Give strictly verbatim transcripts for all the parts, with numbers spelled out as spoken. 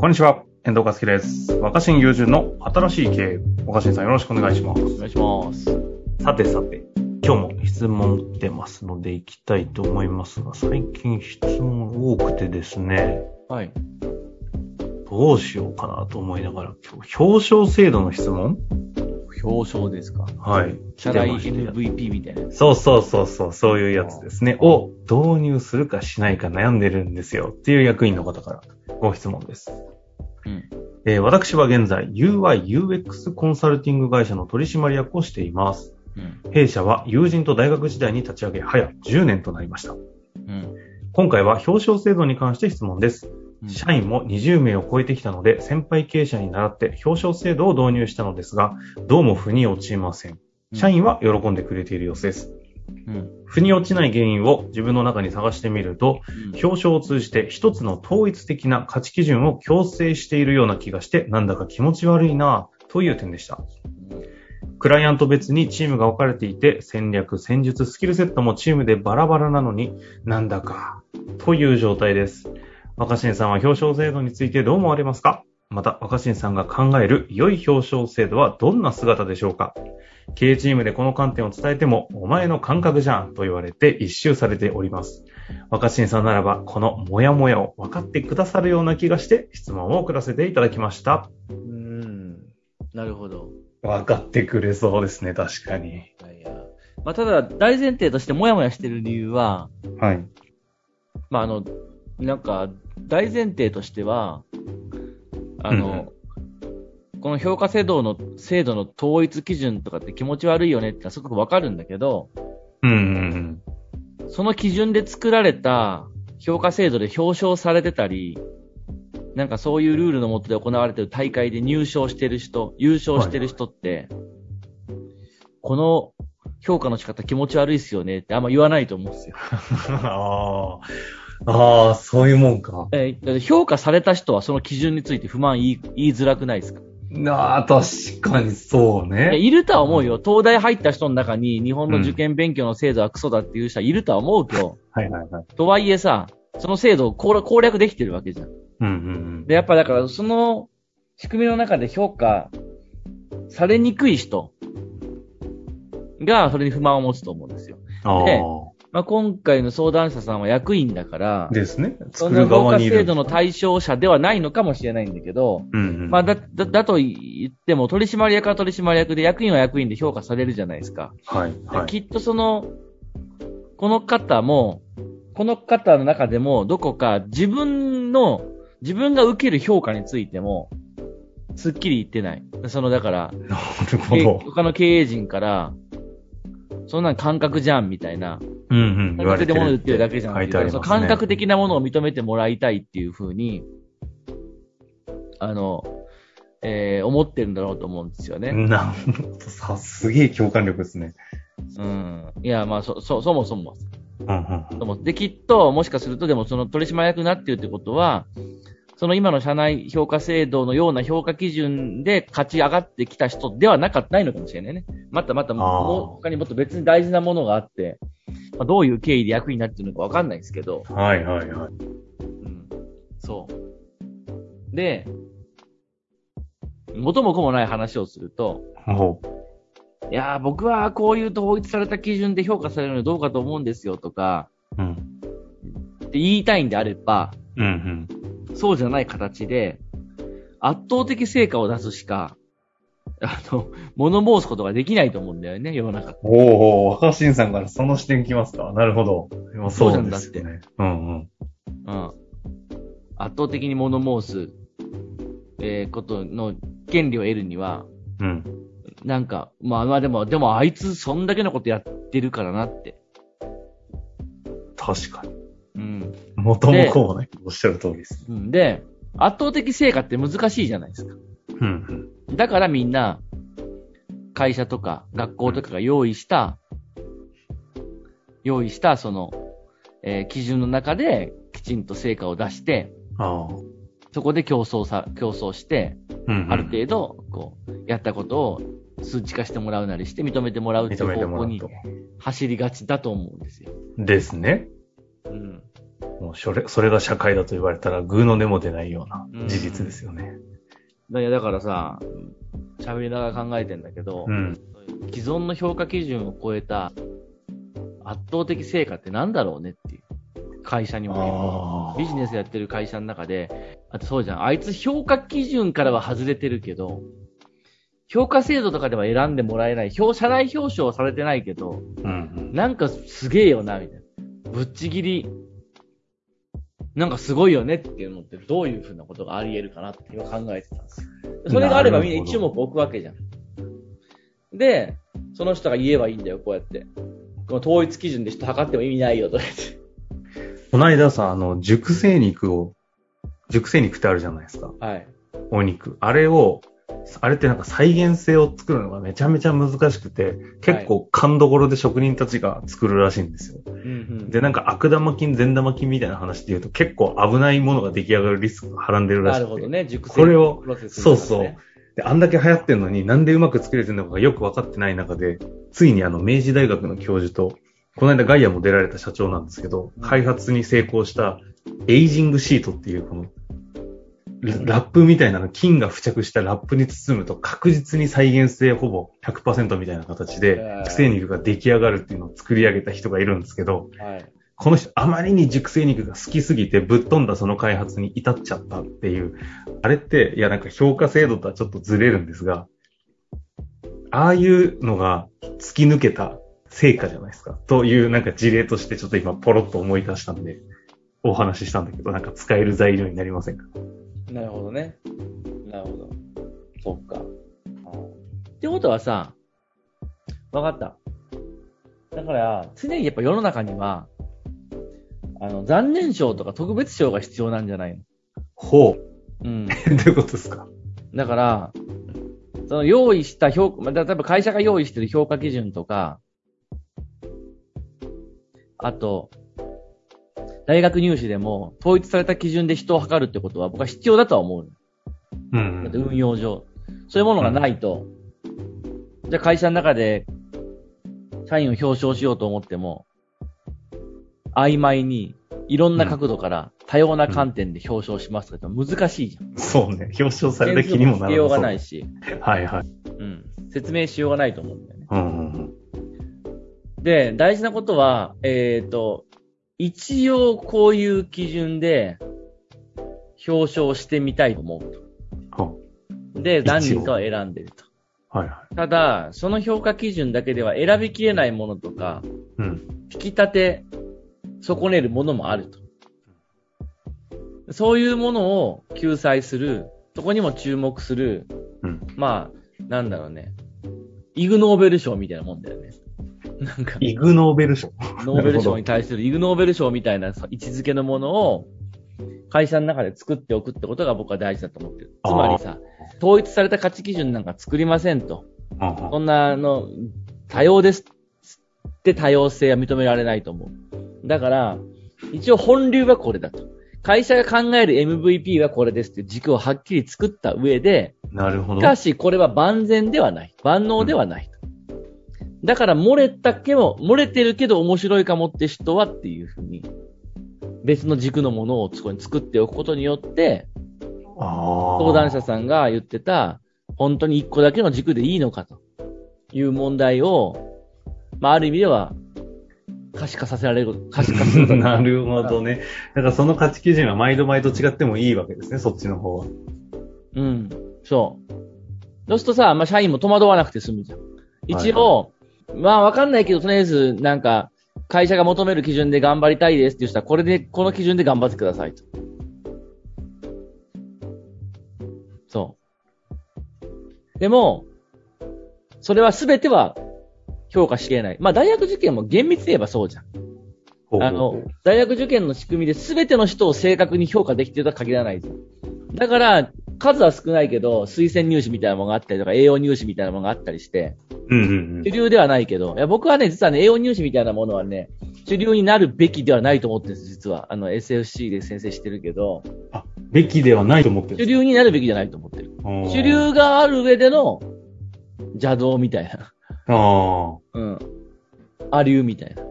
こんにちは、遠藤和樹です。若新雄純の新しい経営。若新さん、よろしくお願いします。お願いします。さてさて、今日も質問来てますので行きたいと思いますが、最近質問多くてですね。はい。どうしようかなと思いながら、今日表彰制度の質問？表彰ですか？はい。社内 エムブイピー みたいな。そうそうそうそう、そういうやつですね。を導入するかしないか悩んでるんですよっていう役員の方からご質問です。うんえー、私は現在 ユーアイ ユーエックス コンサルティング会社の取締役をしています。うん、弊社は友人と大学時代に立ち上げ、早じゅうねんとなりました。うん、今回は表彰制度に関して質問です。社員もにじゅうめいを超えてきたので、先輩経営者に倣って表彰制度を導入したのですが、どうも腑に落ちません。社員は喜んでくれている様子です。うん、腑に落ちない原因を自分の中に探してみると、うん、表彰を通じて一つの統一的な価値基準を強制しているような気がして、なんだか気持ち悪いなという点でした。クライアント別にチームが分かれていて、戦略、戦術、スキルセットもチームでバラバラなのに、なんだかという状態です。若新さんは表彰制度についてどう思われますか？また若新さんが考える良い表彰制度はどんな姿でしょうか？経営チームでこの観点を伝えてもお前の感覚じゃんと言われて一蹴されております。若新さんならばこのモヤモヤを分かってくださるような気がして質問を送らせていただきました。うーん、なるほど、分かってくれそうですね。確かに。いや、まあ、ただ大前提としてモヤモヤしてる理由は、はい、まああのなんか大前提としてはあの、うん、この評価制度の制度の統一基準とかって気持ち悪いよねってのはすごくわかるんだけど、うん、その基準で作られた評価制度で表彰されてたり、なんかそういうルールの下で行われてる大会で入賞してる人、優勝してる人って、はいはい、この評価の仕方気持ち悪いっすよねってあんま言わないと思うんですよ。あーああ、そういうもんか。えー、評価された人はその基準について不満言い、言いづらくないですか？なあ、確かにそうね。いるとは思うよ。東大入った人の中に日本の受験勉強の制度はクソだっていう人はいるとは思うけど、うん、はいはいはい。とはいえさ、その制度を攻略できてるわけじゃん。うんうんうん。で、やっぱだからその仕組みの中で評価されにくい人がそれに不満を持つと思うんですよ。ああ。まあ、今回の相談者さんは役員だから、ですね。その評価制度の対象者ではないのかもしれないんだけど、うんうん、まあだ、だ、だと言っても、取締役は取締役で、役員は役員で評価されるじゃないですか。はい、はい。きっとその、この方も、この方の中でも、どこか自分の、自分が受ける評価についても、すっきり言ってない。その、だから、なるほど。他の経営陣から、そんなん感覚じゃんみたいな。うんうん。言われてる。感覚で物を言ってるだけじゃなくて、その感覚的なものを認めてもらいたいっていうふうに、あの、えー、思ってるんだろうと思うんですよね。なんとさ、すげえ共感力ですね。うん。いや、まあ、そ、そ、そもそも。うんうんうん。で、きっと、もしかすると、でもその取締役になっているってことは、その今の社内評価制度のような評価基準で勝ち上がってきた人ではなかった、ないのかもしれないね。またまた、他にもっと別に大事なものがあって、まあ、どういう経緯で役になってるのかわかんないですけど。はいはいはい。うん。そう。で、元も子もない話をすると、いやー、僕はこういう統一された基準で評価されるのどうかと思うんですよとか、うん、って言いたいんであれば、うんうん、そうじゃない形で、圧倒的成果を出すしか、あの、物申すことができないと思うんだよね、世の中。おお、若新さんからその視点きますか。なるほど。そうなんですね。そうじゃんだって。うんうん。うん。圧倒的に物申す、えー、ことの権利を得るには、うん。なんか、まあまあでも、でもあいつそんだけのことやってるからなって。確かに。うん。元も子もね、おっしゃる通りです。うん。で、圧倒的成果って難しいじゃないですか。うんうん。だからみんな、会社とか学校とかが用意した、用意したその、えー、基準の中できちんと成果を出して、あ、そこで競争さ、競争して、うんうん、ある程度、こう、やったことを数値化してもらうなりして認めてもらうっていう方向に走りがちだと思うんですよ。ですね。うん。もうそれ、それが社会だと言われたら、グーの根も出ないような事実ですよね。うん、いやだからさ、喋りながら考えてんだけど、うん、既存の評価基準を超えた圧倒的成果ってなんだろうねっていう。会社にもね、ビジネスやってる会社の中で、あとそうじゃん、あいつ評価基準からは外れてるけど、評価制度とかでは選んでもらえない、社内表彰はされてないけど、うん、なんかすげえよなみたいな、ぶっちぎりなんかすごいよねっていうのってどういうふうなことがあり得るかなって今考えてたんですよ。それがあればみんな一目置くわけじゃん。で、その人が言えばいいんだよ、こうやってこの統一基準で人測っても意味ないよとか言って。この間さ、あの熟成肉を熟成肉ってあるじゃないですか。はい。お肉あれをあれってなんか再現性を作るのがめちゃめちゃ難しくて、結構勘どころで職人たちが作るらしいんですよ。はい、で、なんか悪玉菌、善玉菌みたいな話で言うと結構危ないものが出来上がるリスクがはらんでるらしくて。なるほどね、熟成プロセス、ね。これを、そうそう。で、あんだけ流行ってるのになんでうまく作れてるのかがよくわかってない中で、ついにあの明治大学の教授と、この間ガイアも出られた社長なんですけど、開発に成功したエイジングシートっていうこの、ラップみたいなの、菌が付着したラップに包むと確実に再現性ほぼ ひゃくパーセント みたいな形で熟成肉が出来上がるっていうのを作り上げた人がいるんですけど、はい、この人あまりに熟成肉が好きすぎてぶっ飛んだその開発に至っちゃったっていう、あれって、いやなんか評価制度とはちょっとずれるんですが、ああいうのが突き抜けた成果じゃないですか。というなんか事例としてちょっと今ポロッと思い出したんで、お話ししたんだけど、なんか使える材料になりませんか？なるほどね。なるほど。そっか。ってことはさ、わかった。だから、常にやっぱ世の中には、あの、残念賞とか特別賞が必要なんじゃないの？ほう。うん。どういうことですか？だから、その用意した評価、例えば会社が用意してる評価基準とか、あと、大学入試でも統一された基準で人を測るってことは僕は必要だとは思う。うん、うん。だって運用上。そういうものがないと、うん、じゃあ会社の中で社員を表彰しようと思っても、曖昧にいろんな角度から多様な観点で表彰しますとか難しいじゃん、うんうん。そうね。表彰された気にもならない。説明しようがないし。はいはい。うん。説明しようがないと思うんだよね。うんうんうん。で、大事なことは、えっと、一応こういう基準で表彰してみたいと思うと。はあ、で、何人かは選んでると。はいはい。ただ、その評価基準だけでは選びきれないものとか、うん、引き立て損ねるものもあると。そういうものを救済する、そこにも注目する、うん、まあ、なんだろうね。イグノーベル賞みたいなもんだよね。なんかイグノーベル賞ノーベル賞に対するイグノーベル賞みたいな位置づけのものを会社の中で作っておくってことが僕は大事だと思ってる。つまりさ、統一された価値基準なんか作りませんと。こんなの多様ですって多様性は認められないと思う。だから一応本流はこれだと。会社が考える エムブイピー はこれですって軸をはっきり作った上で、なるほど。しかしこれは万全ではない。万能ではない。うんだから漏れたけど、漏れてるけど面白いかもって人はっていうふうに、別の軸のものをそこに作っておくことによって、登壇者さんが言ってた、本当に一個だけの軸でいいのかという問題を、まあある意味では、可視化させられる、可視化する。なるほどね。だからその価値基準は毎度毎度違ってもいいわけですね、そっちの方は。うん、そう。そうするとさ、まあ社員も戸惑わなくて済むじゃん。一応、はいまあわかんないけど、とりあえずなんか会社が求める基準で頑張りたいですっていう人はこれで、この基準で頑張ってくださいと。そう。でも、それは全ては評価しきれない。まあ大学受験も厳密に言えばそうじゃん。ほうほうほうあの、大学受験の仕組みで全ての人を正確に評価できてるとは限らないじゃん。だから、数は少ないけど、推薦入試みたいなものがあったりとか、栄養入試みたいなものがあったりして、うんうんうん、主流ではないけど、いや僕はね、実はね、栄養入試みたいなものはね、主流になるべきではないと思ってるんです、実は。あの、エスエフシー で先生してるけど。あ、べきではないと思ってる。主流になるべきじゃないと思ってる。主流がある上での、邪道みたいな。ああ。うん。ありゅうみたいな。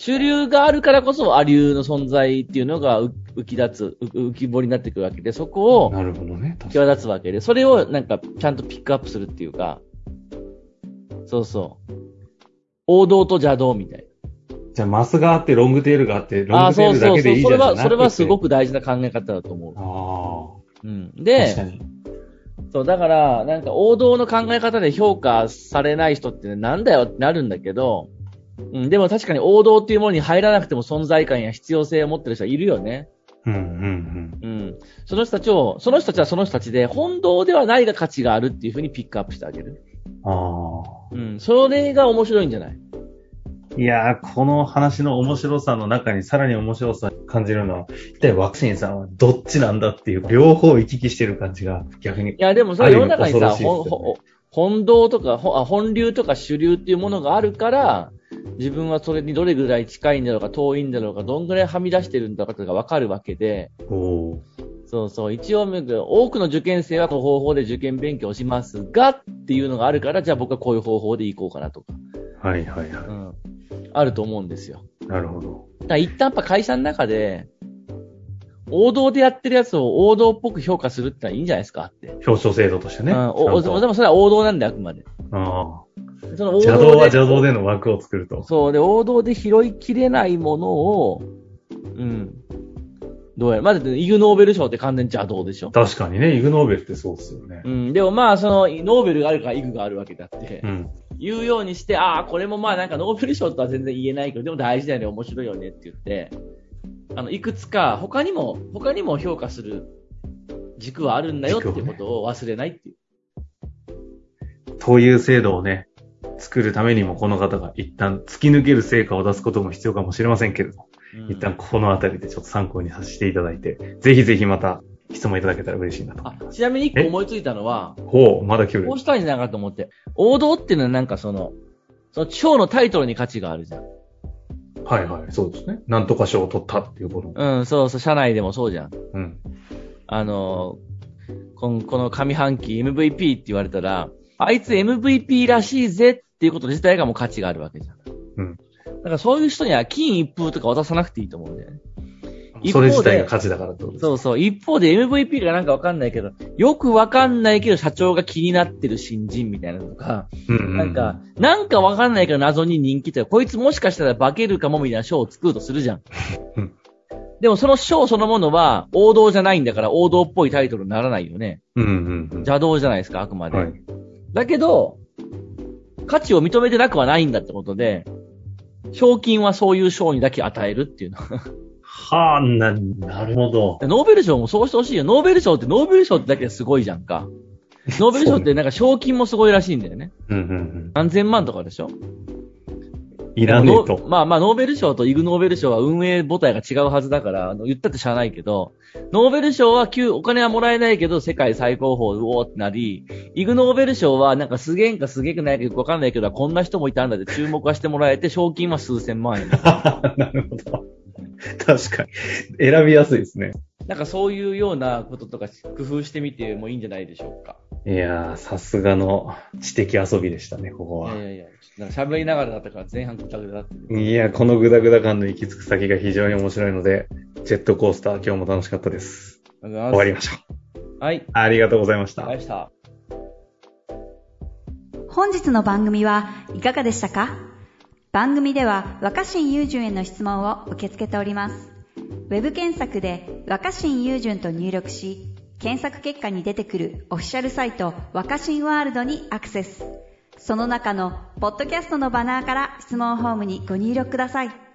主流があるからこそアリューの存在っていうのが浮き立つ、浮き彫りになってくるわけで、そこを際立つわけで、それをなんかちゃんとピックアップするっていうか、そうそう。王道と邪道みたいな。じゃあマスがあってロングテールがあって、ロングテールだけでいいじゃん。あ、そうそうそう。それは、それはすごく大事な考え方だと思う。ああ。うん。で、確かに。そう、だから、なんか王道の考え方で評価されない人って、ね、なんだよってなるんだけど、うん、でも確かに王道っていうものに入らなくても存在感や必要性を持ってる人はいるよね。うんうんうん。うん。その人たちを、その人たちはその人たちで、本道ではないが価値があるっていうふうにピックアップしてあげる。ああ。うん。それが面白いんじゃない？いやー、この話の面白さの中にさらに面白さを感じるのは、一体ワクチンさんはどっちなんだっていう、両方行き来してる感じが逆に。いや、でもさ、世の中にさ、本道とか、本流とか主流っていうものがあるから、自分はそれにどれぐらい近いんだろうか、遠いんだろうか、どんぐらいはみ出してるんだろうかとかわかるわけで。おそうそう。一応、多くの受験生はこの方法で受験勉強しますが、っていうのがあるから、じゃあ僕はこういう方法で行こうかなとか。はいはいはい。うんあると思うんですよ。なるほど。だから一旦やっぱ会社の中で王道でやってるやつを王道っぽく評価するってのはいいんじゃないですかって。表彰制度としてね。うん。おでもそれは王道なんであくまで。ああ。その王道で邪道は邪道での枠を作ると。そうで王道で拾いきれないものをうんどうやまずイグノーベル賞って完全に邪道でしょ。確かにねイグノーベルってそうですよね。うんでもまあそのノーベルがあるからイグがあるわけだって。うん。言うようにして、ああ、これもまあなんかノーベル賞とは全然言えないけど、でも大事だよね、面白いよねって言って、あの、いくつか他にも、他にも評価する軸はあるんだよってことを忘れないっていう。という制度をね、作るためにもこの方が一旦突き抜ける成果を出すことも必要かもしれませんけれど、うん、一旦このあたりでちょっと参考にさせていただいて、ぜひぜひまた質問いただけたら嬉しいなと思います。あ、ちなみに一個思いついたのは、ほう、まだ来る。こうしたいんじゃないかと思って。王道っていうのはなんかその、その賞のタイトルに価値があるじゃん。はいはい、そうですね。なんとか賞を取ったっていうこと。うん、そうそう、社内でもそうじゃん。うん。あの、この、この上半期 エムブイピー って言われたら、あいつ エムブイピー らしいぜっていうこと自体がもう価値があるわけじゃん。うん。だからそういう人には金一封とか渡さなくていいと思うんだよね。それ自体が価値だからってことです。そうそう。一方で エムブイピー がなんかわかんないけど、よくわかんないけど社長が気になってる新人みたいなのとか、うんうん、なんか、なんかわかんないけど謎に人気とか、こいつもしかしたら化けるかもみたいな賞を作るとするじゃん。でもその賞そのものは王道じゃないんだから王道っぽいタイトルにならないよね。うんうんうん、邪道じゃないですか、あくまで。はい、だけど、価値を認めてなくはないんだってことで、賞金はそういう賞にだけ与えるっていうの。はあ、な、なるほど。ノーベル賞もそうしてほしいよ。ノーベル賞って、ノーベル賞ってだけですごいじゃんか。ノーベル賞ってなんか賞金もすごいらしいんだよね。う, ねうんうんうん。何千万とかでしょいらねえと。まあまあ、ノーベル賞とイグノーベル賞は運営母体が違うはずだから、あの言ったってしゃあないけど、ノーベル賞は旧、お金はもらえないけど、世界最高峰、うおーってなり、イグノーベル賞はなんかすげえんかすげえくないけど、わかんないけど、こんな人もいたんだって注目はしてもらえて、賞金は数千万円。なるほど。確かに。選びやすいですね。なんかそういうようなこととか工夫してみてもいいんじゃないでしょうか。いやー、さすがの知的遊びでしたね、ここは。いやいや、なんか喋りながらだったから前半グダグダって。いや、このグダグダ感の行き着く先が非常に面白いので、ジェットコースター今日も楽しかったです。終わりましょう。はい。ありがとうございました。ありがとうございました。本日の番組はいかがでしたか？番組では若新雄純への質問を受け付けております。ウェブ検索で若新雄純と入力し、検索結果に出てくるオフィシャルサイト若新ワールドにアクセス。その中のポッドキャストのバナーから質問フォームにご入力ください。